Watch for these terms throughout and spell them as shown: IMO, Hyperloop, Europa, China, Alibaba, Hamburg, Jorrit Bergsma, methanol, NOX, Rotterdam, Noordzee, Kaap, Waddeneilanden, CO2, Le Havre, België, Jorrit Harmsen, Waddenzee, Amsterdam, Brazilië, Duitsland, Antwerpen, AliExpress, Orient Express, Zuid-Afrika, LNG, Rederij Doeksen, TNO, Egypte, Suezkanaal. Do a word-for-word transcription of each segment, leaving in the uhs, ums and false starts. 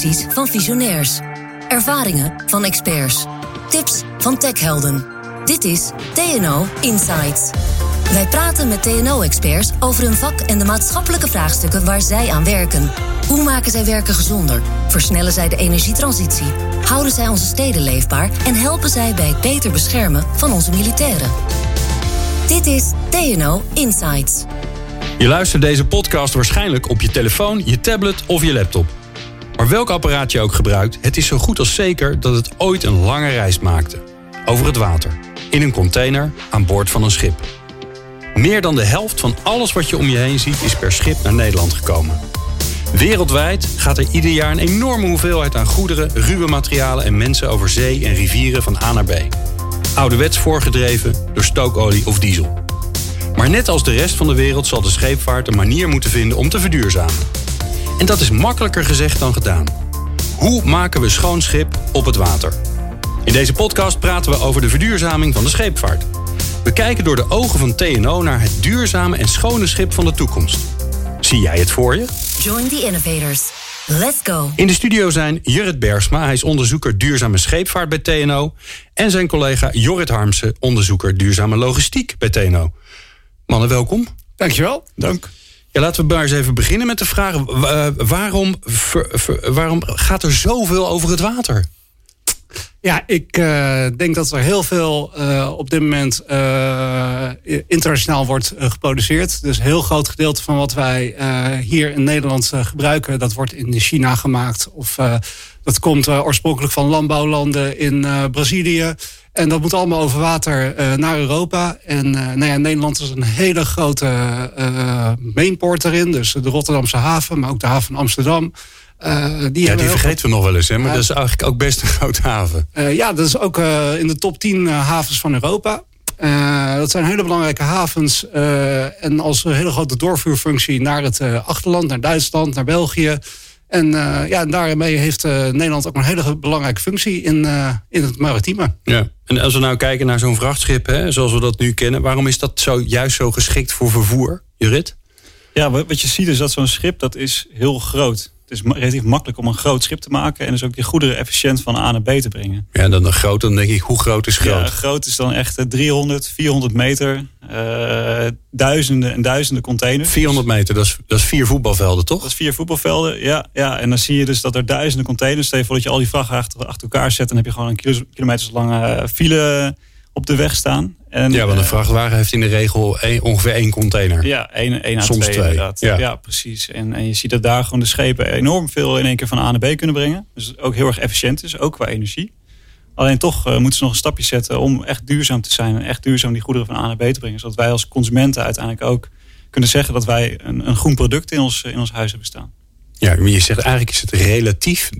visies van visionairs. Ervaringen van experts. Tips van techhelden. Dit is T N O Insights. Wij praten met T N O-experts over hun vak en de maatschappelijke vraagstukken waar zij aan werken. Hoe maken zij werken gezonder? Versnellen zij de energietransitie? Houden zij onze steden leefbaar? En helpen zij bij het beter beschermen van onze militairen? Dit is T N O Insights. Je luistert deze podcast waarschijnlijk op je telefoon, je tablet of je laptop. Maar welk apparaat je ook gebruikt, het is zo goed als zeker dat het ooit een lange reis maakte. Over het water, in een container, aan boord van een schip. Meer dan de helft van alles wat je om je heen ziet is per schip naar Nederland gekomen. Wereldwijd gaat er ieder jaar een enorme hoeveelheid aan goederen, ruwe materialen en mensen over zee en rivieren van A naar B. Ouderwets voorgedreven door stookolie of diesel. Maar net als de rest van de wereld zal de scheepvaart een manier moeten vinden om te verduurzamen. En dat is makkelijker gezegd dan gedaan. Hoe maken we schoon schip op het water? In deze podcast praten we over de verduurzaming van de scheepvaart. We kijken door de ogen van T N O naar het duurzame en schone schip van de toekomst. Zie jij het voor je? Join the innovators. Let's go. In de studio zijn Jorrit Bergsma, hij is onderzoeker duurzame scheepvaart bij T N O. En zijn collega Jorrit Harmsen, onderzoeker duurzame logistiek bij T N O. Mannen, welkom. Dankjewel. Dank. Ja, laten we maar eens even beginnen met de vraag. Uh, waarom, ver, ver, waarom gaat er zoveel over het water? Ja, ik uh, denk dat er heel veel uh, op dit moment uh, internationaal wordt uh, geproduceerd. Dus een heel groot gedeelte van wat wij uh, hier in Nederland uh, gebruiken, dat wordt in China gemaakt. Of uh, dat komt uh, oorspronkelijk van landbouwlanden in uh, Brazilië. En dat moet allemaal over water uh, naar Europa. En uh, nou ja, Nederland is een hele grote uh, mainport erin. Dus de Rotterdamse haven, maar ook de haven van Amsterdam. Uh, die ja, die vergeten we nog wel eens, hè? Maar uh, dat is eigenlijk ook best een grote haven. Uh, ja, dat is ook uh, in de top tien uh, havens van Europa. Uh, dat zijn hele belangrijke havens. Uh, en als een hele grote doorvoerfunctie naar het uh, achterland, naar Duitsland, naar België. En uh, ja, daarmee heeft uh, Nederland ook een hele belangrijke functie in, uh, in het maritieme. Ja. En als we nou kijken naar zo'n vrachtschip, hè, zoals we dat nu kennen, waarom is dat zo, juist zo geschikt voor vervoer, Jorrit? Ja, wat je ziet is dat zo'n schip, dat is heel groot. Het is relatief makkelijk om een groot schip te maken en dus ook die goederen efficiënt van A naar B te brengen. Ja, dan de groot, dan denk ik, hoe groot is groot? Ja, groot is dan echt driehonderd, vierhonderd meter, uh, duizenden en duizenden containers. vierhonderd meter, dat is, dat is vier voetbalvelden, toch? Dat is vier voetbalvelden, ja, ja. En dan zie je dus dat er duizenden containers, stel je voor dat je al die vracht achter, achter elkaar zet, dan heb je gewoon een kilometers lange file op de weg staan. En, ja, want een vrachtwagen heeft in de regel een, ongeveer één container. Ja, één, één à soms twee, twee. Inderdaad. Ja, ja precies. En, en je ziet dat daar gewoon de schepen enorm veel in één keer van A naar B kunnen brengen. Dus ook heel erg efficiënt is, ook qua energie. Alleen toch uh, moeten ze nog een stapje zetten om echt duurzaam te zijn. En echt duurzaam die goederen van A naar B te brengen. Zodat wij als consumenten uiteindelijk ook kunnen zeggen dat wij een, een groen product in ons, in ons huis hebben staan. Ja, maar je zegt eigenlijk is het relatief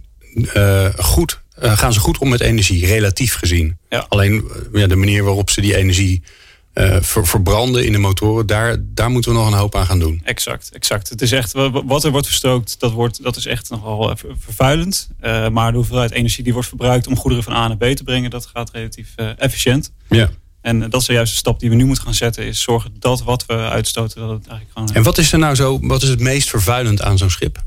uh, goed... Uh, gaan ze goed om met energie, relatief gezien. Ja. Alleen ja, de manier waarop ze die energie uh, ver, verbranden in de motoren, daar, daar moeten we nog een hoop aan gaan doen. Exact, exact. Het is echt, wat er wordt verstrookt, dat, wordt, dat is echt nogal vervuilend. Uh, maar de hoeveelheid energie die wordt verbruikt om goederen van A naar B te brengen, dat gaat relatief uh, efficiënt. Ja. En dat is de juiste stap die we nu moeten gaan zetten, is zorgen dat wat we uitstoten, dat het eigenlijk gewoon... En wat is er nou zo, wat is het meest vervuilend aan zo'n schip?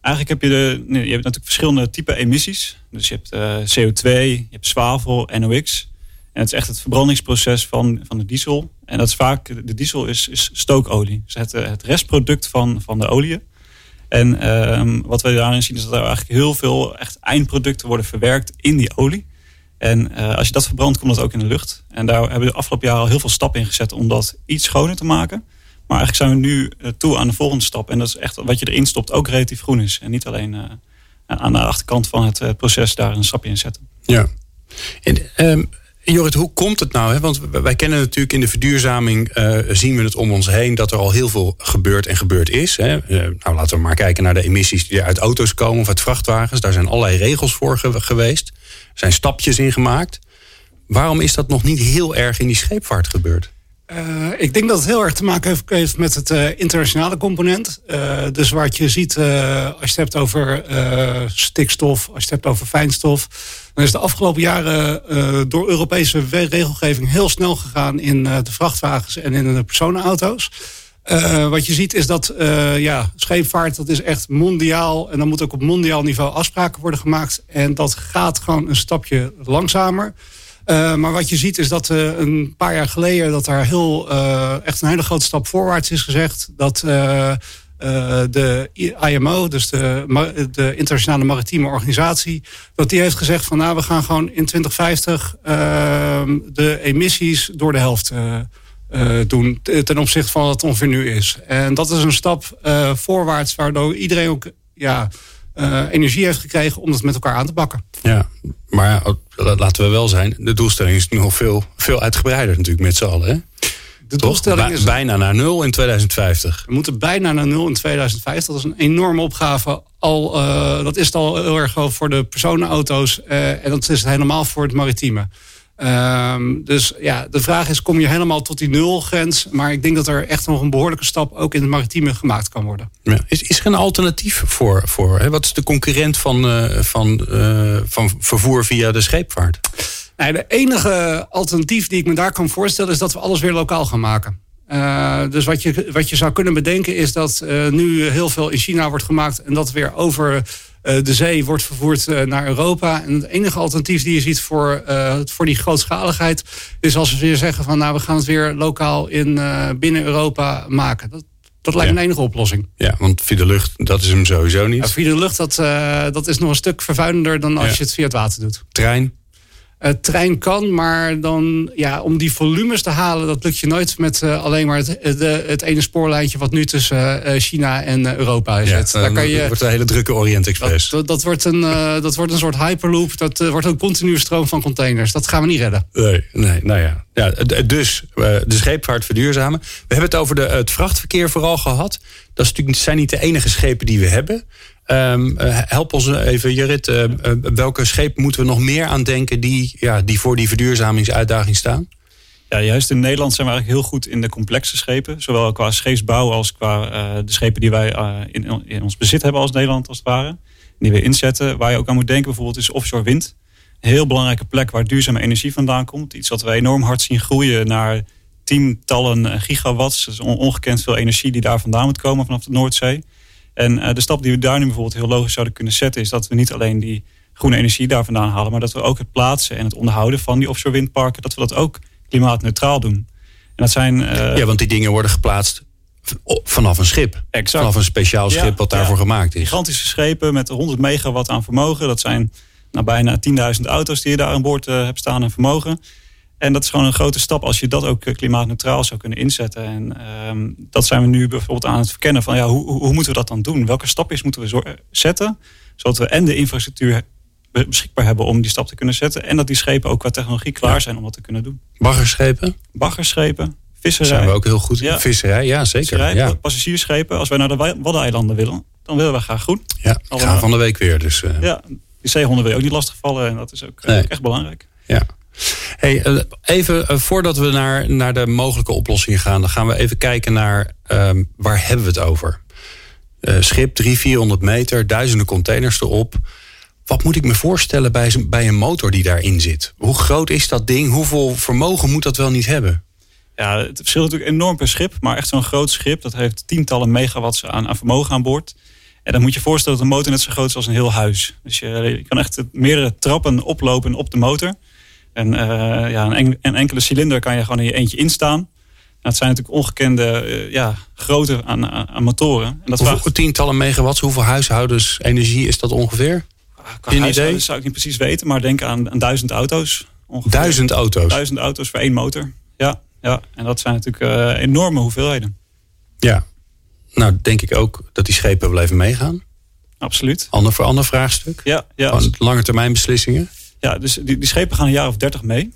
Eigenlijk heb je, de, je hebt natuurlijk verschillende typen emissies. Dus je hebt uh, C O twee, je hebt zwavel, N O X. En het is echt het verbrandingsproces van, van de diesel. En dat is vaak, de diesel is, is stookolie. Dus het, het restproduct van, van de oliën. En uh, wat we daarin zien is dat er eigenlijk heel veel echt eindproducten worden verwerkt in die olie. En uh, als je dat verbrandt, komt dat ook in de lucht. En daar hebben we de afgelopen jaren al heel veel stappen in gezet om dat iets schoner te maken. Maar eigenlijk zijn we nu toe aan de volgende stap. En dat is echt wat je erin stopt ook relatief groen is. En niet alleen uh, aan de achterkant van het uh, proces daar een sapje in zetten. Ja. En, um, Jorrit, hoe komt het nou? Hè? Want wij kennen natuurlijk in de verduurzaming, uh, zien we het om ons heen, dat er al heel veel gebeurt en gebeurd is. Hè? Uh, nou, laten we maar kijken naar de emissies die er uit auto's komen of uit vrachtwagens. Daar zijn allerlei regels voor ge- geweest. Er zijn stapjes in gemaakt. Waarom is dat nog niet heel erg in die scheepvaart gebeurd? Uh, ik denk dat het heel erg te maken heeft met het uh, internationale component. Uh, dus wat je ziet uh, als je het hebt over uh, stikstof, als je het hebt over fijnstof. Dan is de afgelopen jaren uh, door Europese regelgeving heel snel gegaan in uh, de vrachtwagens en in de personenauto's. Uh, wat je ziet is dat uh, ja, scheepvaart, dat is echt mondiaal. En dan moet ook op mondiaal niveau afspraken worden gemaakt. En dat gaat gewoon een stapje langzamer. Uh, maar wat je ziet is dat uh, een paar jaar geleden... dat daar heel, uh, echt een hele grote stap voorwaarts is gezegd. Dat uh, uh, de I M O, dus de, de Internationale Maritieme Organisatie... dat die heeft gezegd van nou, we gaan gewoon in twintig vijftig... Uh, de emissies door de helft uh, uh, doen... ten opzichte van wat het ongeveer nu is. En dat is een stap uh, voorwaarts waardoor iedereen ook... ja, Uh, energie heeft gekregen om dat met elkaar aan te bakken. Ja, maar laten we wel zijn, de doelstelling is nu al veel, veel uitgebreider natuurlijk met z'n allen. Hè? De doelstelling is... bijna naar nul in tweeduizend vijftig. We moeten bijna naar nul in tweeduizend vijftig. Dat is een enorme opgave. Al, uh, dat is het al heel erg voor de personenauto's. Uh, en dat is het helemaal voor het maritieme. Um, dus ja, de vraag is, kom je helemaal tot die nulgrens? Maar ik denk dat er echt nog een behoorlijke stap ook in het maritieme gemaakt kan worden. Ja. Is, is er een alternatief voor? voor hè? Wat is de concurrent van, uh, van, uh, van vervoer via de scheepvaart? Nou, de enige alternatief die ik me daar kan voorstellen is dat we alles weer lokaal gaan maken. Uh, dus wat je, wat je zou kunnen bedenken is dat uh, nu heel veel in China wordt gemaakt en dat weer over... de zee wordt vervoerd naar Europa. En het enige alternatief die je ziet voor, uh, voor die grootschaligheid... is als we weer zeggen van nou, we gaan het weer lokaal in, uh, binnen Europa maken. Dat, dat lijkt ja. een enige oplossing. Ja, want via de lucht, dat is hem sowieso niet. Ja, via de lucht, dat, uh, dat is nog een stuk vervuilender dan als ja. je het via het water doet. Trein? Uh, trein kan, maar dan ja, om die volumes te halen... dat lukt je nooit met uh, alleen maar het, de, het ene spoorlijntje... wat nu tussen uh, China en uh, Europa is. Ja, het. Daar uh, kan je, dat wordt een hele drukke Orient Express. Dat, dat, wordt, een, uh, dat wordt een soort hyperloop. Dat uh, wordt een continue stroom van containers. Dat gaan we niet redden. Nee, nee nou ja. ja dus uh, de scheepvaart verduurzamen. We hebben het over de, het vrachtverkeer vooral gehad. Dat zijn niet de enige schepen die we hebben... Um, uh, help ons even, Jorrit. Uh, uh, welke schepen moeten we nog meer aan denken die, ja, die voor die verduurzamingsuitdaging staan? Ja, juist in Nederland zijn we eigenlijk heel goed in de complexe schepen. Zowel qua scheepsbouw als qua uh, de schepen die wij uh, in, in ons bezit hebben als Nederland als het ware. Die we inzetten. Waar je ook aan moet denken bijvoorbeeld is offshore wind. Een heel belangrijke plek waar duurzame energie vandaan komt. Iets wat we enorm hard zien groeien naar tientallen gigawatts. Dus ongekend veel energie die daar vandaan moet komen vanaf de Noordzee. En de stap die we daar nu bijvoorbeeld heel logisch zouden kunnen zetten... is dat we niet alleen die groene energie daar vandaan halen... maar dat we ook het plaatsen en het onderhouden van die offshore windparken... dat we dat ook klimaatneutraal doen. En dat zijn, uh... Ja, want die dingen worden geplaatst vanaf een schip. Exact. Vanaf een speciaal schip ja, wat daarvoor ja. gemaakt is. Gigantische schepen met honderd megawatt aan vermogen. Dat zijn nou, bijna tienduizend auto's die je daar aan boord uh, hebt staan aan vermogen... En dat is gewoon een grote stap als je dat ook klimaatneutraal zou kunnen inzetten. En um, dat zijn we nu bijvoorbeeld aan het verkennen van ja, hoe, hoe moeten we dat dan doen? Welke stapjes moeten we zo- zetten? Zodat we en de infrastructuur beschikbaar hebben om die stap te kunnen zetten. En dat die schepen ook qua technologie klaar zijn om dat te kunnen doen. Baggerschepen? Baggerschepen, visserij. Zijn we ook heel goed in ja. visserij, ja zeker. Visserij, ja. Passagiersschepen. Als wij naar de Waddeneilanden willen, dan willen we graag groen. Ja, we gaan van de week weer. Dus, uh... Ja, die zeehonden wil je ook niet lastigvallen. En dat is ook, nee. ook echt belangrijk. Ja. Hey, even voordat we naar, naar de mogelijke oplossingen gaan... dan gaan we even kijken naar um, waar hebben we het over. Uh, schip, drie, vierhonderd meter, duizenden containers erop. Wat moet ik me voorstellen bij, bij een motor die daarin zit? Hoe groot is dat ding? Hoeveel vermogen moet dat wel niet hebben? Ja, het verschilt natuurlijk enorm per schip. Maar echt zo'n groot schip, dat heeft tientallen megawatts aan, aan vermogen aan boord. En dan moet je voorstellen dat een motor net zo groot is als een heel huis. Dus je, je kan echt meerdere trappen oplopen op de motor... En uh, ja, een enkele cilinder kan je gewoon in je eentje instaan. Nou, het zijn natuurlijk ongekende uh, ja, grootte aan, aan motoren. En dat hoeveel vraagt... tientallen megawatts, hoeveel huishoudens energie is dat ongeveer? Qua in huishoudens zou ik niet precies weten, maar denk aan, aan duizend auto's. Ongeveer. Duizend auto's? Duizend auto's voor één motor. Ja, ja. En dat zijn natuurlijk uh, enorme hoeveelheden. Ja, nou denk ik ook dat die schepen blijven meegaan. Absoluut. Ander voor ander vraagstuk. Ja, ja. Lange termijn beslissingen. Ja, dus die, die schepen gaan een jaar of dertig mee.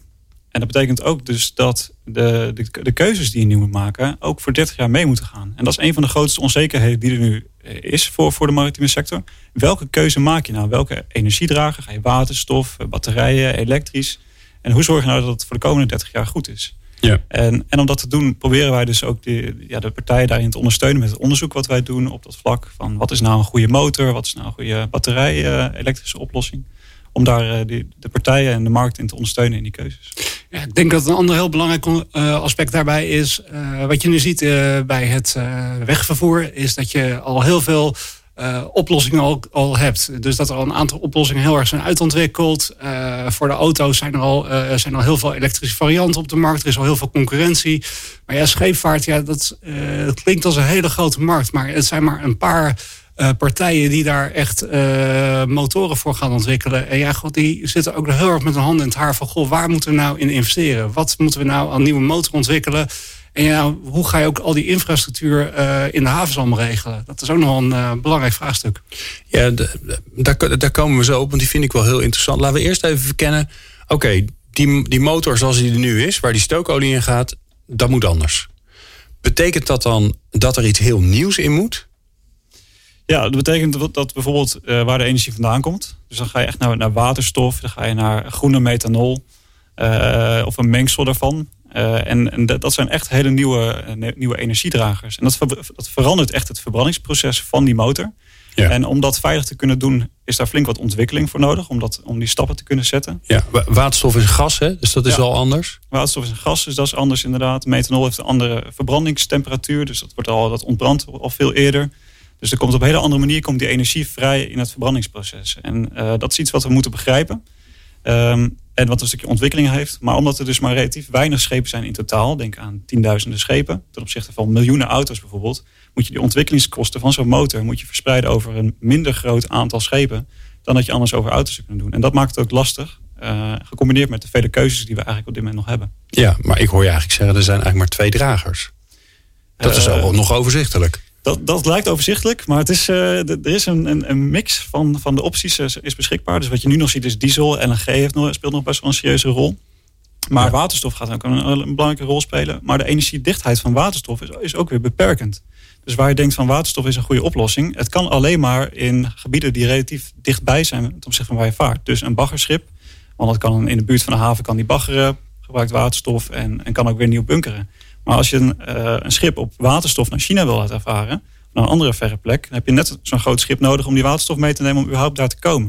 En dat betekent ook dus dat de, de, de keuzes die je nu moet maken... ook voor dertig jaar mee moeten gaan. En dat is een van de grootste onzekerheden die er nu is voor, voor de maritieme sector. Welke keuze maak je nou? Welke energiedrager? Ga je waterstof, batterijen, elektrisch? En hoe zorg je nou dat het voor de komende dertig jaar goed is? Ja. En, en om dat te doen proberen wij dus ook die, ja, de partijen daarin te ondersteunen... met het onderzoek wat wij doen op dat vlak. Van wat is nou een goede motor? Wat is nou een goede batterij, uh, elektrische oplossing? om daar de, de partijen en de markt in te ondersteunen in die keuzes. Ja, ik denk dat een ander heel belangrijk aspect daarbij is. Uh, wat je nu ziet uh, bij het uh, wegvervoer is dat je al heel veel uh, oplossingen al, al hebt. Dus dat er al een aantal oplossingen heel erg zijn uitontwikkeld. Uh, voor de auto's zijn er al, uh, zijn al heel veel elektrische varianten op de markt. Er is al heel veel concurrentie. Maar ja, scheepvaart, ja, dat, uh, dat klinkt als een hele grote markt. Maar het zijn maar een paar... Uh, partijen die daar echt uh, motoren voor gaan ontwikkelen. En ja, god, die zitten ook heel erg met hun handen in het haar van... goh, waar moeten we nou in investeren? Wat moeten we nou aan nieuwe motor ontwikkelen? En ja, hoe ga je ook al die infrastructuur uh, in de havens allemaal regelen? Dat is ook nog een uh, belangrijk vraagstuk. Ja, de, de, daar, daar komen we zo op, want die vind ik wel heel interessant. Laten we eerst even verkennen... oké, okay, die, die motor zoals die er nu is, waar die stookolie in gaat... dat moet anders. Betekent dat dan dat er iets heel nieuws in moet... Ja, dat betekent dat bijvoorbeeld uh, waar de energie vandaan komt. Dus dan ga je echt naar, naar waterstof, dan ga je naar groene methanol uh, of een mengsel daarvan. Uh, en en dat, dat zijn echt hele nieuwe, nieuwe energiedragers. En dat, dat verandert echt het verbrandingsproces van die motor. Ja. En om dat veilig te kunnen doen, is daar flink wat ontwikkeling voor nodig. Om, dat, om die stappen te kunnen zetten. Ja, waterstof is gas, hè? Dus dat is ja. al anders. Waterstof is een gas, dus dat is anders inderdaad. Methanol heeft een andere verbrandingstemperatuur. Dus dat wordt al dat ontbrandt al veel eerder. Dus er komt op een hele andere manier komt die energie vrij in het verbrandingsproces. En uh, dat is iets wat we moeten begrijpen. Um, en wat een stukje ontwikkeling heeft. Maar omdat er dus maar relatief weinig schepen zijn in totaal. Denk aan tienduizenden schepen. Ten opzichte van miljoenen auto's bijvoorbeeld. Moet je die ontwikkelingskosten van zo'n motor moet je verspreiden over een minder groot aantal schepen. Dan dat je anders over auto's zou kunnen doen. En dat maakt het ook lastig. Uh, gecombineerd met de vele keuzes die we eigenlijk op dit moment nog hebben. Ja, maar ik hoor je eigenlijk zeggen er zijn eigenlijk maar twee dragers. Dat is uh, al nog overzichtelijk. Dat, dat lijkt overzichtelijk, maar het is, uh, er is een, een, een mix van, van de opties is beschikbaar. Dus wat je nu nog ziet is diesel, L N G heeft nog, speelt nog best wel een serieuze rol. Maar ja. waterstof gaat ook een, een belangrijke rol spelen. Maar de energiedichtheid van waterstof is, is ook weer beperkend. Dus waar je denkt van waterstof is een goede oplossing. Het kan alleen maar in gebieden die relatief dichtbij zijn ten opzichte van waar je vaart. Dus een baggerschip, want dat kan in de buurt van de haven kan die baggeren, gebruikt waterstof en, en kan ook weer nieuw bunkeren. Maar als je een, uh, een schip op waterstof naar China wil laten varen... naar een andere verre plek... dan heb je net zo'n groot schip nodig om die waterstof mee te nemen... om überhaupt daar te komen.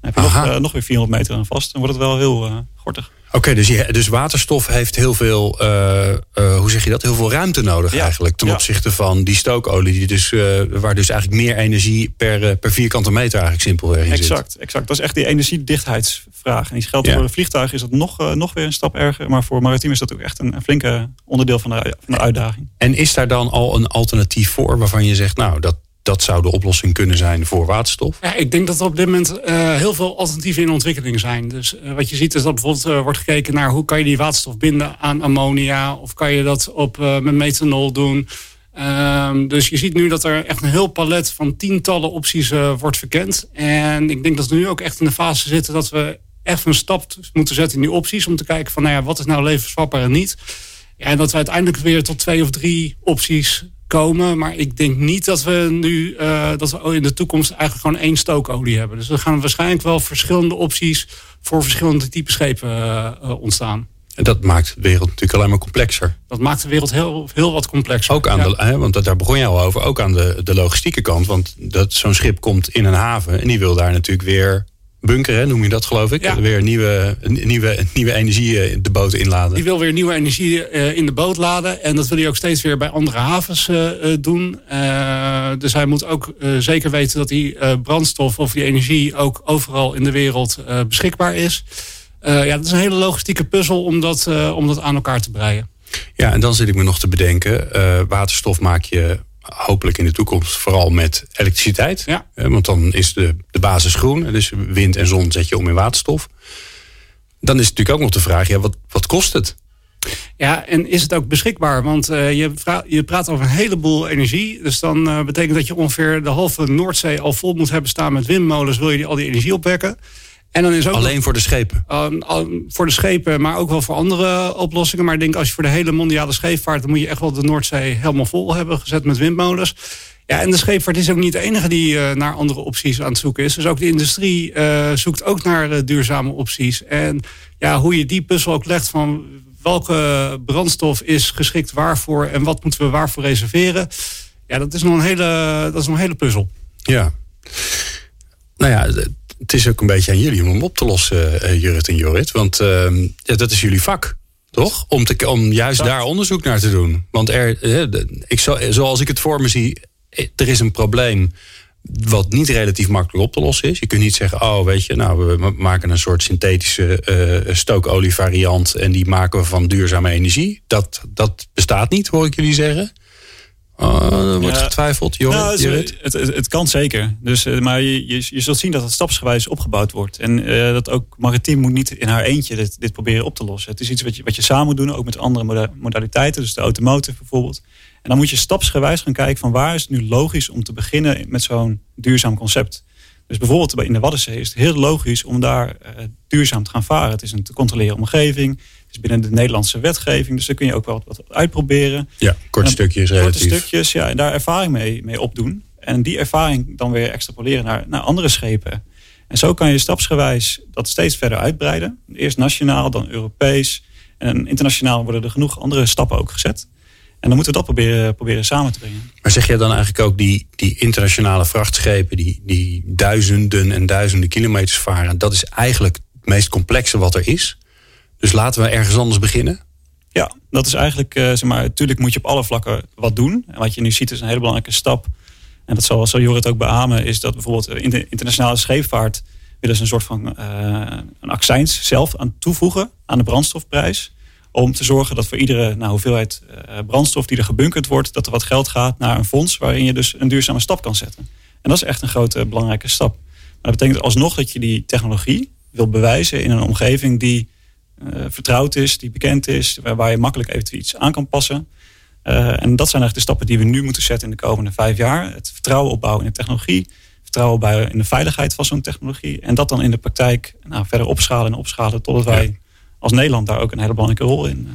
Dan heb je nog, uh, nog weer vierhonderd meter aan vast. Dan wordt het wel heel uh, gortig. Oké, okay, dus, dus waterstof heeft heel veel, uh, uh, hoe zeg je dat, heel veel ruimte nodig ja. eigenlijk... ten ja. opzichte van die stookolie, die dus, uh, waar dus eigenlijk meer energie per, uh, per vierkante meter eigenlijk simpelweg in exact, zit. Exact, dat is echt die energiedichtheidsvraag. En die geldt ja. voor de vliegtuigen is dat nog, uh, nog weer een stap erger... maar voor maritiem is dat ook echt een, een flinke onderdeel van de, van de uitdaging. En is daar dan al een alternatief voor waarvan je zegt, nou... dat Dat zou de oplossing kunnen zijn voor waterstof? Ja, ik denk dat er op dit moment uh, heel veel alternatieven in ontwikkeling zijn. Dus uh, wat je ziet is dat bijvoorbeeld uh, wordt gekeken naar... hoe kan je die waterstof binden aan ammonia? Of kan je dat op, uh, met methanol doen? Uh, dus je ziet nu dat er echt een heel palet van tientallen opties uh, wordt verkend. En ik denk dat we nu ook echt in de fase zitten... dat we echt een stap moeten zetten in die opties... om te kijken van nou ja, wat is nou levensvatbaar en niet. Ja, en dat we uiteindelijk weer tot twee of drie opties... komen, maar ik denk niet dat we nu uh, dat we in de toekomst eigenlijk gewoon één stookolie hebben. Dus er gaan waarschijnlijk wel verschillende opties voor verschillende typen schepen uh, uh, ontstaan. En dat maakt de wereld natuurlijk alleen maar complexer. Dat maakt de wereld heel, heel wat complexer. Ook aan ja. de, hè, want daar begon je al over, ook aan de, de logistieke kant. Want dat zo'n schip komt in een haven en die wil daar natuurlijk weer bunkeren, noem je dat geloof ik. Ja. Weer nieuwe, nieuwe, nieuwe energie de boot inladen. Die wil weer nieuwe energie in de boot laden. En dat wil hij ook steeds weer bij andere havens doen. Dus hij moet ook zeker weten dat die brandstof of die energie... ook overal in de wereld beschikbaar is. Ja, dat is een hele logistieke puzzel om dat, om dat aan elkaar te breien. Ja, en dan zit ik me nog te bedenken. Waterstof maak je... hopelijk in de toekomst vooral met elektriciteit. Ja. Want dan is de, de basis groen. Dus wind en zon zet je om in waterstof. Dan is het natuurlijk ook nog de vraag, ja, wat, wat kost het? Ja, en is het ook beschikbaar? Want uh, je, vra- je praat over een heleboel energie. Dus dan uh, betekent dat je ongeveer de halve Noordzee al vol moet hebben staan met windmolens. Wil je die, al die energie opwekken? En dan is ook alleen voor de schepen? Uh, voor de schepen, maar ook wel voor andere oplossingen. Maar ik denk, als je voor de hele mondiale scheepvaart... dan moet je echt wel de Noordzee helemaal vol hebben gezet met windmolens. Ja, en de scheepvaart is ook niet de enige die uh, naar andere opties aan het zoeken is. Dus ook de industrie uh, zoekt ook naar uh, duurzame opties. En ja, hoe je die puzzel ook legt van... welke brandstof is geschikt waarvoor... en wat moeten we waarvoor reserveren... ja, dat is nog een hele, dat is nog een hele puzzel. Ja. Nou ja... het is ook een beetje aan jullie om hem op te lossen, uh, Jorrit en Jorrit. Want uh, ja, dat is jullie vak, toch? Om, te, om juist dat... daar onderzoek naar te doen. Want er, ik zo, zoals ik het voor me zie, er is een probleem wat niet relatief makkelijk op te lossen is. Je kunt niet zeggen, oh, weet je, nou, we maken een soort synthetische uh, stookolievariant en die maken we van duurzame energie. Dat, dat bestaat niet, hoor ik jullie zeggen. Oh, er wordt ja, getwijfeld, joh. Nou, het, het, het, het kan zeker. Dus, maar je, je, je zult zien dat het stapsgewijs opgebouwd wordt. En uh, dat ook Maritiem moet niet in haar eentje dit, dit proberen op te lossen. Het is iets wat je, wat je samen moet doen, ook met andere moda- modaliteiten. Dus de automotive bijvoorbeeld. En dan moet je stapsgewijs gaan kijken van waar is het nu logisch om te beginnen met zo'n duurzaam concept. Dus bijvoorbeeld in de Waddenzee is het heel logisch om daar uh, duurzaam te gaan varen. Het is een te controleren omgeving. Het is binnen de Nederlandse wetgeving. Dus daar kun je ook wel wat, wat uitproberen. Ja, kort dan, stukjes relatief. Korte stukjes, ja. En daar ervaring mee, mee opdoen. En die ervaring dan weer extrapoleren naar, naar andere schepen. En zo kan je stapsgewijs dat steeds verder uitbreiden. Eerst nationaal, dan Europees. En internationaal worden er genoeg andere stappen ook gezet. En dan moeten we dat proberen, proberen samen te brengen. Maar zeg jij dan eigenlijk ook die, die internationale vrachtschepen... Die, die duizenden en duizenden kilometers varen... dat is eigenlijk het meest complexe wat er is? Dus laten we ergens anders beginnen? Ja, dat is eigenlijk... Uh, zeg maar, natuurlijk moet je op alle vlakken wat doen. En wat je nu ziet is een hele belangrijke stap. En dat zal, zal Jorrit ook beamen... is dat bijvoorbeeld in de internationale scheepvaart... willen ze een soort van uh, een accijns zelf aan toevoegen... aan de brandstofprijs... om te zorgen dat voor iedere nou, hoeveelheid uh, brandstof die er gebunkerd wordt... dat er wat geld gaat naar een fonds waarin je dus een duurzame stap kan zetten. En dat is echt een grote belangrijke stap. Maar dat betekent alsnog dat je die technologie wil bewijzen... in een omgeving die uh, vertrouwd is, die bekend is... Waar, waar je makkelijk eventueel iets aan kan passen. Uh, en dat zijn eigenlijk de stappen die we nu moeten zetten in de komende vijf jaar. Het vertrouwen opbouwen in de technologie... vertrouwen bij in de veiligheid van zo'n technologie... en dat dan in de praktijk nou, verder opschalen en opschalen totdat wij... Ja. Als Nederland daar ook een hele belangrijke rol in.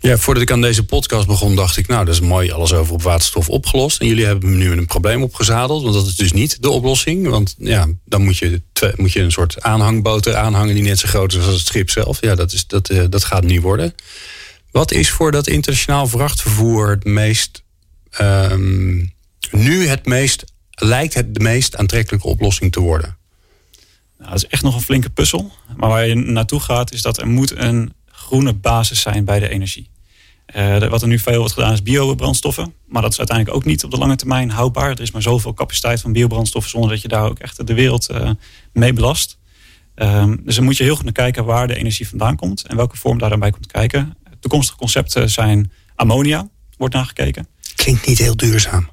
Ja, voordat ik aan deze podcast begon, dacht ik... nou, dat is mooi, alles over op waterstof opgelost. En jullie hebben me nu een probleem opgezadeld. Want dat is dus niet de oplossing. Want ja, dan moet je, moet je een soort aanhangboot aanhangen... die net zo groot is als het schip zelf. Ja, dat, is, dat, dat gaat niet worden. Wat is voor dat internationaal vrachtvervoer het meest... Um, nu het meest... lijkt het de meest aantrekkelijke oplossing te worden? Nou, dat is echt nog een flinke puzzel. Maar waar je naartoe gaat is dat er moet een groene basis zijn bij de energie. Uh, wat er nu veel wordt gedaan is biobrandstoffen. Maar dat is uiteindelijk ook niet op de lange termijn houdbaar. Er is maar zoveel capaciteit van biobrandstoffen... zonder dat je daar ook echt de wereld uh, mee belast. Um, dus dan moet je heel goed naar kijken waar de energie vandaan komt... en welke vorm daar dan bij komt kijken. Toekomstige concepten zijn ammonia, wordt nagekeken. Klinkt niet heel duurzaam.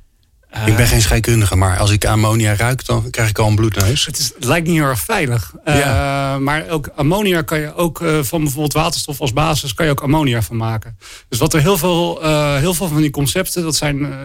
Ik ben geen scheikundige, maar als ik ammonia ruik... dan krijg ik al een bloedneus. Het, is, het lijkt niet heel erg veilig. Ja. Uh, maar ook ammonia kan je ook... Uh, van bijvoorbeeld waterstof als basis... kan je ook ammonia van maken. Dus wat er heel veel, uh, heel veel van die concepten... dat zijn... Uh,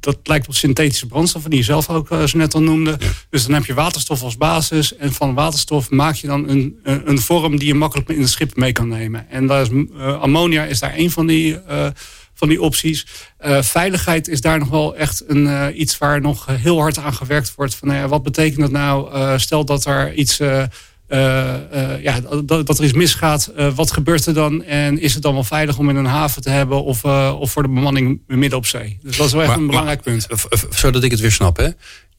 dat lijkt op synthetische brandstoffen... die je zelf ook uh, zo net al noemde. Ja. Dus dan heb je waterstof als basis... en van waterstof maak je dan een, een vorm... die je makkelijk in het schip mee kan nemen. En daar is, uh, ammonia is daar één van die... Uh, van die opties. Uh, veiligheid is daar nog wel echt een, uh, iets waar nog heel hard aan gewerkt wordt. Van, uh, wat betekent dat nou? Uh, stel dat er iets, uh, uh, uh, ja, dat, dat er iets misgaat. Uh, wat gebeurt er dan? En is het dan wel veilig om in een haven te hebben of, uh, of voor de bemanning midden op zee? Dus dat is wel echt maar, een belangrijk maar, punt. V- v- zodat ik het weer snap, hè?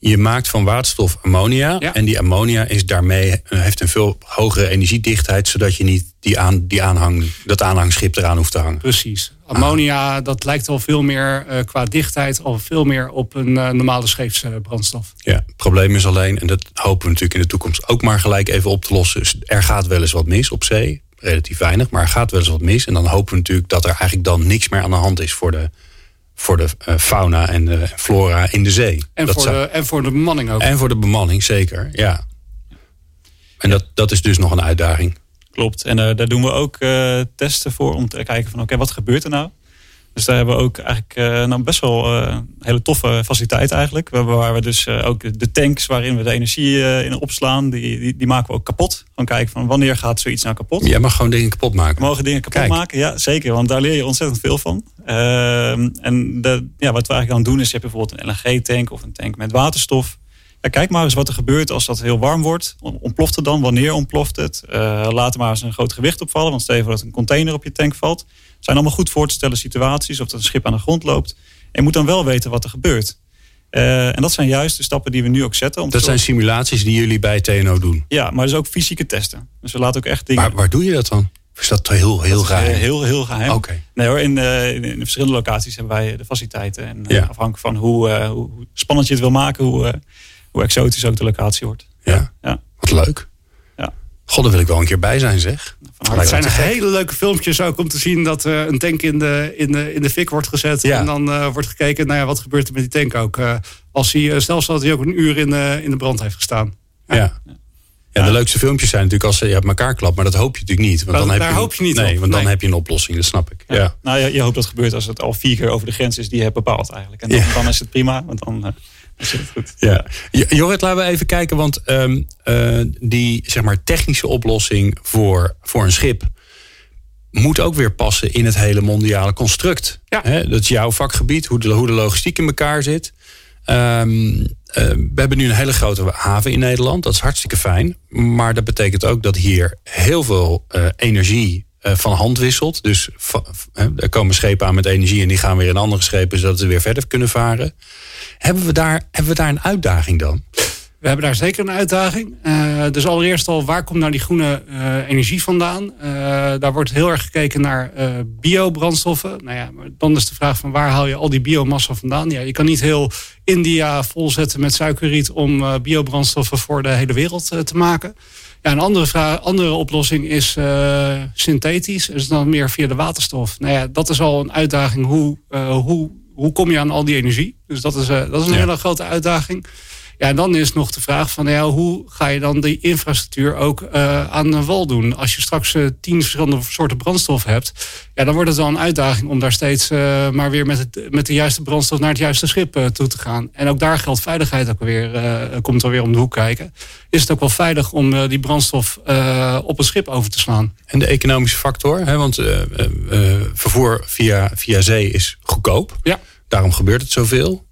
Je maakt van waterstof ammonia. Ja. En die ammonia is daarmee, heeft een veel hogere energiedichtheid... zodat je niet die aan, die aanhang, dat aanhangschip eraan hoeft te hangen. Precies. Ammonia, ah. dat lijkt al veel meer uh, qua dichtheid... al veel meer op een uh, normale scheepsbrandstof. Ja, het probleem is alleen, en dat hopen we natuurlijk in de toekomst... ook maar gelijk even op te lossen. Dus er gaat wel eens wat mis op zee. Relatief weinig, maar er gaat wel eens wat mis. En dan hopen we natuurlijk dat er eigenlijk dan niks meer aan de hand is... voor de voor de fauna en de flora in de zee. En, dat voor, zou... de, en voor de bemanning ook. En voor de bemanning, zeker, ja. En dat, dat is dus nog een uitdaging. Klopt, en uh, daar doen we ook uh, testen voor... om te kijken van, oké, okay, wat gebeurt er nou? Dus daar hebben we ook eigenlijk uh, nou best wel uh, hele toffe faciliteit eigenlijk. Waar, waar we dus uh, ook de tanks waarin we de energie uh, in opslaan... Die, die, die maken we ook kapot. Van kijken van, wanneer gaat zoiets nou kapot? Jij mag gewoon dingen kapot maken. We mogen dingen kapot Kijk. maken, ja, zeker. Want daar leer je ontzettend veel van. Uh, en de, ja, wat we eigenlijk aan doen is... je hebt bijvoorbeeld een L N G-tank of een tank met waterstof. Ja, kijk maar eens wat er gebeurt als dat heel warm wordt. Ontploft het dan? Wanneer ontploft het? Uh, laat er maar eens een groot gewicht opvallen. Want stel je voor dat een container op je tank valt... zijn allemaal goed voor te stellen situaties... of dat een schip aan de grond loopt. En je moet dan wel weten wat er gebeurt. Uh, en dat zijn juist de stappen die we nu ook zetten. Om dat zijn simulaties die jullie bij T N O doen? Ja, maar dus ook fysieke testen. Dus we laten ook echt dingen... Maar waar doe je dat dan? Of is dat heel, heel dat geheim? Is heel, heel geheim. Oké. Okay. Nee hoor, in, uh, in, in verschillende locaties hebben wij de faciliteiten. En uh, ja. afhankelijk van hoe, uh, hoe spannend je het wil maken, hoe, uh, hoe exotisch ook de locatie wordt. Ja, ja. Wat leuk. Ja. God, daar wil ik wel een keer bij zijn, zeg. Het zijn hele leuke filmpjes ook om te zien dat uh, een tank in de, in de, in de fik wordt gezet. Ja. En dan uh, wordt gekeken, nou ja, wat gebeurt er met die tank ook? Uh, als hij, uh, stel dat hij ook een uur in, uh, in de brand heeft gestaan. Ja. ja. Ja, de ja. leukste filmpjes zijn natuurlijk als je ja, op elkaar klapt. Maar dat hoop je natuurlijk niet. Want dan daar heb je, hoop je niet nee, op. Want dan nee. heb je een oplossing, dat snap ik. Ja. Ja. Nou, je, je hoopt dat het gebeurt als het al vier keer over de grens is die je hebt bepaald eigenlijk. En dan, ja. dan is het prima, want dan, dan is het goed. Ja. Ja. Jorrit, laten we even kijken. Want um, uh, die zeg maar, technische oplossing voor, voor een schip... moet ook weer passen in het hele mondiale construct. Ja. He, dat is jouw vakgebied, hoe de, hoe de logistiek in elkaar zit... Um, Uh, we hebben nu een hele grote haven in Nederland. Dat is hartstikke fijn. Maar dat betekent ook dat hier heel veel uh, energie uh, van hand wisselt. Dus va- uh, er komen schepen aan met energie en die gaan weer in andere schepen... zodat ze weer verder kunnen varen. Hebben we daar, hebben we daar een uitdaging dan? We hebben daar zeker een uitdaging. Uh, dus allereerst al, waar komt nou die groene uh, energie vandaan? Uh, daar wordt heel erg gekeken naar uh, biobrandstoffen. Nou ja, maar dan is de vraag van waar haal je al die biomassa vandaan? Ja, je kan niet heel India volzetten met suikerriet om uh, biobrandstoffen voor de hele wereld uh, te maken. Ja, een andere, vraag, andere oplossing is uh, synthetisch. Dus dan meer via de waterstof. Nou ja, dat is al een uitdaging. Hoe, uh, hoe, hoe kom je aan al die energie? Dus dat is, uh, dat is een ja. hele grote uitdaging. Ja, en dan is nog de vraag van ja, hoe ga je dan die infrastructuur ook uh, aan de wal doen? Als je straks uh, tien verschillende soorten brandstof hebt... Ja, dan wordt het wel een uitdaging om daar steeds uh, maar weer met, het, met de juiste brandstof... naar het juiste schip uh, toe te gaan. En ook daar geldt veiligheid ook weer, uh, komt alweer om de hoek kijken. Is het ook wel veilig om uh, die brandstof uh, op een schip over te slaan? En de economische factor, hè, want uh, uh, vervoer via, via zee is goedkoop. Ja. Daarom gebeurt het zoveel.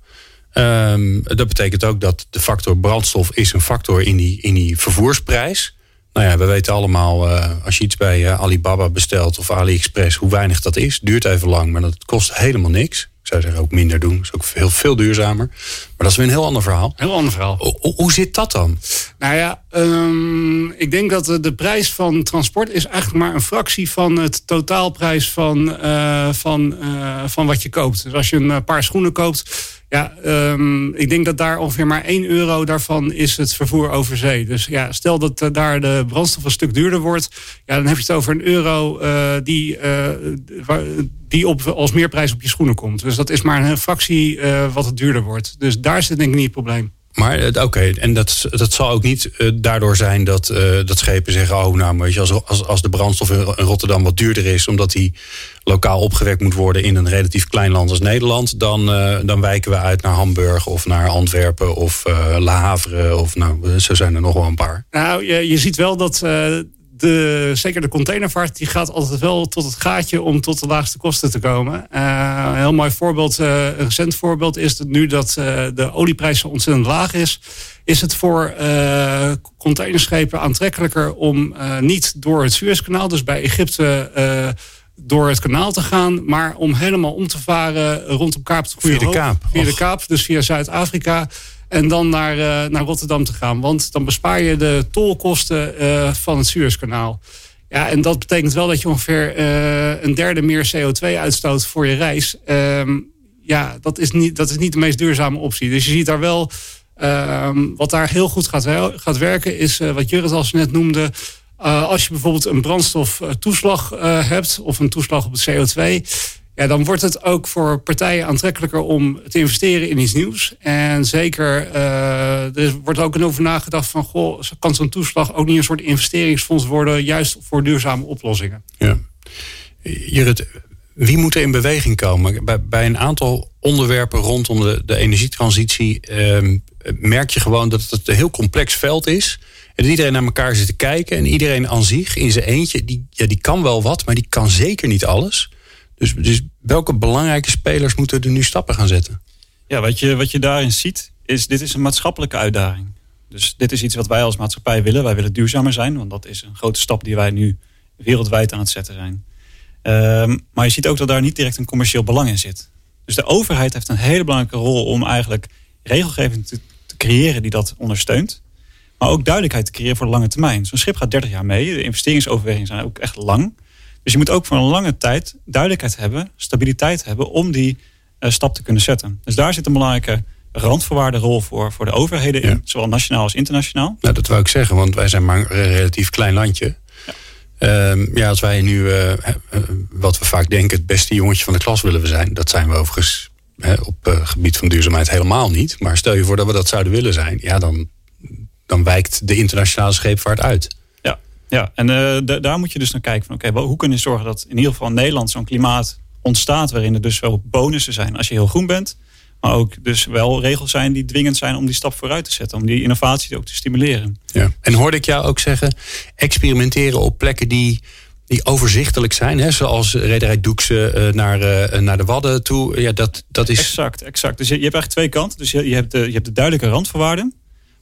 Um, dat betekent ook dat de factor brandstof is een factor in die, in die vervoersprijs. Nou ja, we weten allemaal, uh, als je iets bij uh, Alibaba bestelt of AliExpress, hoe weinig dat is. Duurt even lang, maar dat kost helemaal niks. Ik zou zeggen ook minder doen, dat is ook heel veel duurzamer. Maar dat is weer een heel ander verhaal. Heel ander verhaal. O, hoe zit dat dan? Nou ja, um, ik denk dat de, de prijs van transport is eigenlijk maar een fractie van het totaalprijs van, uh, van, uh, van wat je koopt. Dus als je een paar schoenen koopt... Ja, um, ik denk dat daar ongeveer maar één euro daarvan is het vervoer over zee. Dus ja, stel dat uh, daar de brandstof een stuk duurder wordt... Ja, dan heb je het over een euro uh, die, uh, die op, als meerprijs op je schoenen komt. Dus dat is maar een fractie uh, wat het duurder wordt. Dus daar zit denk ik niet het probleem. Maar oké, okay, en dat, dat zal ook niet uh, daardoor zijn dat, uh, dat schepen zeggen... oh, nou, maar als, als, als de brandstof in Rotterdam wat duurder is... omdat die lokaal opgewekt moet worden in een relatief klein land als Nederland... dan, uh, dan wijken we uit naar Hamburg of naar Antwerpen of uh, Le Havre... of nou, zo zijn er nog wel een paar. Nou, je, je ziet wel dat... Uh... De, zeker de containervaart, die gaat altijd wel tot het gaatje om tot de laagste kosten te komen. Uh, een heel mooi voorbeeld, uh, een recent voorbeeld is dat nu dat uh, de olieprijs zo ontzettend laag is. Is het voor uh, containerschepen aantrekkelijker om uh, niet door het Suezkanaal, dus bij Egypte... Uh, door het kanaal te gaan, maar om helemaal om te varen rondom Kaap. Via de Kaap. Via de Kaap, dus via Zuid-Afrika. En dan naar, uh, naar Rotterdam te gaan. Want dan bespaar je de tolkosten uh, van het Suezkanaal. Ja, en dat betekent wel dat je ongeveer uh, een derde meer C O twee uitstoot voor je reis. Um, ja, dat is, niet, dat is niet de meest duurzame optie. Dus je ziet daar wel, um, wat daar heel goed gaat, gaat werken... is uh, wat Jorrit al net noemde... Uh, als je bijvoorbeeld een brandstoftoeslag uh, hebt... of een toeslag op het C O twee... Ja, dan wordt het ook voor partijen aantrekkelijker om te investeren in iets nieuws. En zeker, uh, er wordt ook over nagedacht van... goh, kan zo'n toeslag ook niet een soort investeringsfonds worden... juist voor duurzame oplossingen. Ja. Jorrit, wie moet er in beweging komen? Bij, bij een aantal onderwerpen rondom de, de energietransitie... Eh, merk je gewoon dat het een heel complex veld is... en dat iedereen naar elkaar zit te kijken... en iedereen aan zich in zijn eentje, die, ja, die kan wel wat... maar die kan zeker niet alles... Dus, dus welke belangrijke spelers moeten er nu stappen gaan zetten? Ja, wat je, wat je daarin ziet, is dit is een maatschappelijke uitdaging. Dus dit is iets wat wij als maatschappij willen. Wij willen duurzamer zijn, want dat is een grote stap die wij nu wereldwijd aan het zetten zijn. Um, maar je ziet ook dat daar niet direct een commercieel belang in zit. Dus de overheid heeft een hele belangrijke rol om eigenlijk regelgeving te, te creëren die dat ondersteunt. Maar ook duidelijkheid te creëren voor de lange termijn. Zo'n schip gaat dertig jaar mee. De investeringsoverwegingen zijn ook echt lang. Dus je moet ook voor een lange tijd duidelijkheid hebben, stabiliteit hebben om die uh, stap te kunnen zetten. Dus daar zit een belangrijke randvoorwaarde rol voor, voor de overheden in. Ja. Zowel nationaal als internationaal. Nou, dat wou ik zeggen, want wij zijn maar een relatief klein landje. Ja, um, ja als wij nu, uh, uh, wat we vaak denken, het beste jongetje van de klas willen we zijn. Dat zijn we overigens hè, op uh, gebied van duurzaamheid helemaal niet. Maar stel je voor dat we dat zouden willen zijn. Ja, dan, dan wijkt de internationale scheepvaart uit. Ja, ja. en uh, d- daar moet je dus naar kijken. Van, oké, hoe kun je zorgen dat in ieder geval in Nederland zo'n klimaat ontstaat, waarin er dus wel bonussen zijn als je heel groen bent. Maar ook dus wel regels zijn die dwingend zijn om die stap vooruit te zetten. Om die innovatie ook te stimuleren. Ja. En hoorde ik jou ook zeggen, experimenteren op plekken die, die overzichtelijk zijn. Hè? Zoals Rederij Doeksen naar, naar de Wadden toe. Ja, dat, dat is... Exact, exact. Dus je, je hebt eigenlijk twee kanten. Dus je, je, hebt de, je hebt de duidelijke randvoorwaarden.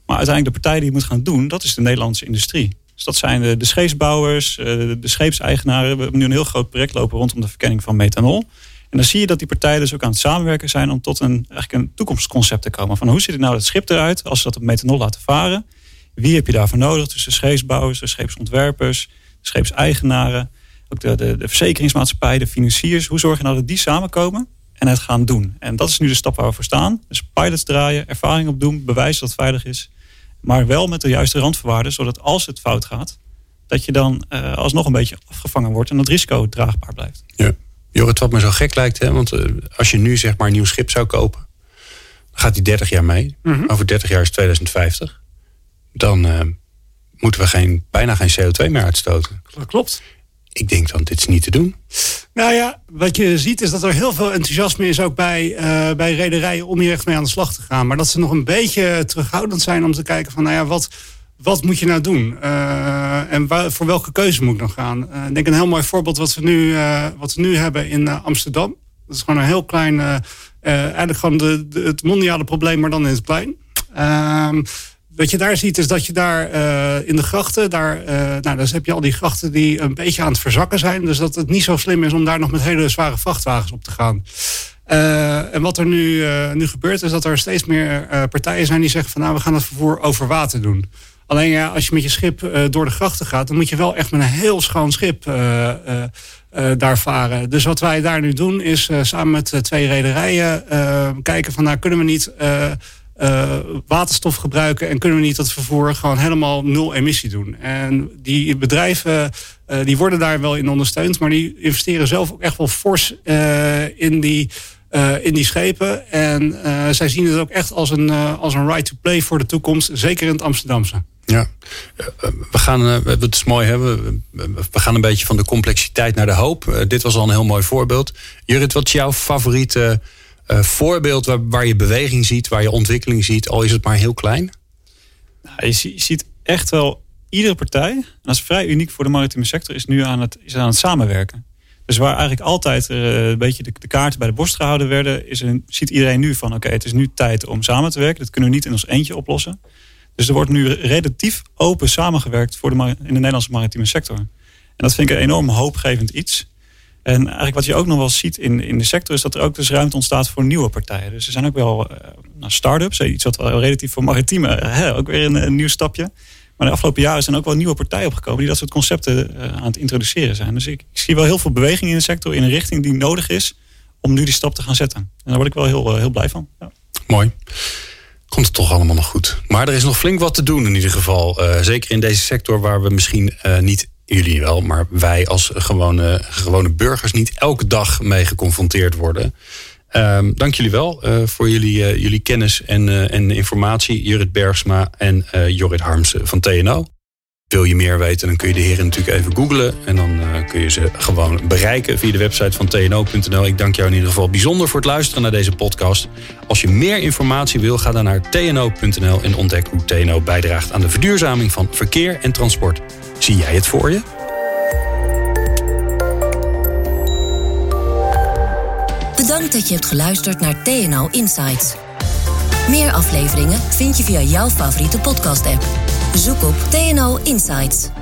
Maar uiteindelijk de partij die het moet gaan doen, dat is de Nederlandse industrie. Dus dat zijn de, de scheepsbouwers, de scheepseigenaren. We hebben nu een heel groot project lopen rondom de verkenning van methanol. En dan zie je dat die partijen dus ook aan het samenwerken zijn om tot een, eigenlijk een toekomstconcept te komen. Van hoe ziet het nou dat schip eruit als ze dat op methanol laten varen? Wie heb je daarvoor nodig? Dus de scheepsbouwers, de scheepsontwerpers, de scheepseigenaren. Ook de, de, de verzekeringsmaatschappijen, de financiers. Hoe zorg je nou dat die samenkomen en het gaan doen? En dat is nu de stap waar we voor staan. Dus pilots draaien, ervaring opdoen, bewijzen dat het veilig is. Maar wel met de juiste randvoorwaarden, zodat als het fout gaat, dat je dan uh, alsnog een beetje afgevangen wordt en dat risico draagbaar blijft. Ja. Jorrit, wat me zo gek lijkt, hè? Want uh, als je nu zeg maar een nieuw schip zou kopen, dan gaat die dertig jaar mee. Mm-hmm. Over dertig jaar is tweeduizend vijftig. Dan uh, moeten we geen, bijna geen C O twee meer uitstoten. Dat klopt. Ik denk dan, dit is niet te doen. Nou ja, wat je ziet is dat er heel veel enthousiasme is ook bij, uh, bij rederijen om hier echt mee aan de slag te gaan. Maar dat ze nog een beetje terughoudend zijn om te kijken van, nou ja, wat... Wat moet je nou doen? Uh, en waar, voor welke keuze moet ik nog gaan? Uh, ik denk een heel mooi voorbeeld wat we nu, uh, wat we nu hebben in uh, Amsterdam. Dat is gewoon een heel klein, uh, uh, eigenlijk gewoon de, de, het mondiale probleem, maar dan in het klein. Uh, wat je daar ziet is dat je daar uh, in de grachten, daar, uh, nou, dus heb je al die grachten die een beetje aan het verzakken zijn. Dus dat het niet zo slim is om daar nog met hele zware vrachtwagens op te gaan. Uh, en wat er nu, uh, nu gebeurt is dat er steeds meer uh, partijen zijn die zeggen van, nou, we gaan het vervoer over water doen. Alleen ja, als je met je schip uh, door de grachten gaat, dan moet je wel echt met een heel schoon schip uh, uh, uh, daar varen. Dus wat wij daar nu doen is uh, samen met uh, twee rederijen uh, kijken van, nou, kunnen we niet uh, uh, waterstof gebruiken en kunnen we niet dat vervoer gewoon helemaal nul emissie doen. En die bedrijven uh, die worden daar wel in ondersteund, maar die investeren zelf ook echt wel fors uh, in die... Uh, in die schepen. En uh, zij zien het ook echt als een, uh, als een right to play voor de toekomst. Zeker in het Amsterdamse. Ja, uh, we gaan, uh, het is mooi hè, we, we gaan een beetje van de complexiteit naar de hoop. Uh, dit was al een heel mooi voorbeeld. Jorrit, wat is jouw favoriete uh, voorbeeld waar, waar je beweging ziet, waar je ontwikkeling ziet, al is het maar heel klein? Nou, je, je ziet echt wel iedere partij, en dat is vrij uniek voor de maritieme sector, is nu aan het, is aan het samenwerken. Dus waar eigenlijk altijd uh, een beetje de, de kaarten bij de borst gehouden werden, is een, ziet iedereen nu van, oké, okay, het is nu tijd om samen te werken. Dat kunnen we niet in ons eentje oplossen. Dus er wordt nu relatief open samengewerkt voor de, in de Nederlandse maritieme sector. En dat vind ik een enorm hoopgevend iets. En eigenlijk wat je ook nog wel ziet in, in de sector is dat er ook dus ruimte ontstaat voor nieuwe partijen. Dus er zijn ook wel uh, nou, start-ups, iets wat wel relatief voor maritieme, hè, ook weer een, een nieuw stapje. Maar de afgelopen jaren zijn ook wel nieuwe partijen opgekomen die dat soort concepten uh, aan het introduceren zijn. Dus ik, ik zie wel heel veel beweging in de sector in een richting die nodig is om nu die stap te gaan zetten. En daar word ik wel heel, uh, heel blij van. Ja. Mooi. Komt het toch allemaal nog goed. Maar er is nog flink wat te doen in ieder geval. Uh, zeker in deze sector waar we misschien uh, niet, jullie wel, maar wij als gewone, gewone burgers niet elke dag mee geconfronteerd worden. Um, dank jullie wel uh, voor jullie, uh, jullie kennis en, uh, en informatie. Jorrit Bergsma en uh, Jorrit Harmsen van T N O. Wil je meer weten, dan kun je de heren natuurlijk even googlen. En dan uh, kun je ze gewoon bereiken via de website van T N O punt N L. Ik dank jou in ieder geval bijzonder voor het luisteren naar deze podcast. Als je meer informatie wil, ga dan naar T N O punt N L en ontdek hoe T N O bijdraagt aan de verduurzaming van verkeer en transport. Zie jij het voor je? Bedankt dat je hebt geluisterd naar T N O Insights. Meer afleveringen vind je via jouw favoriete podcast-app. Zoek op T N O Insights.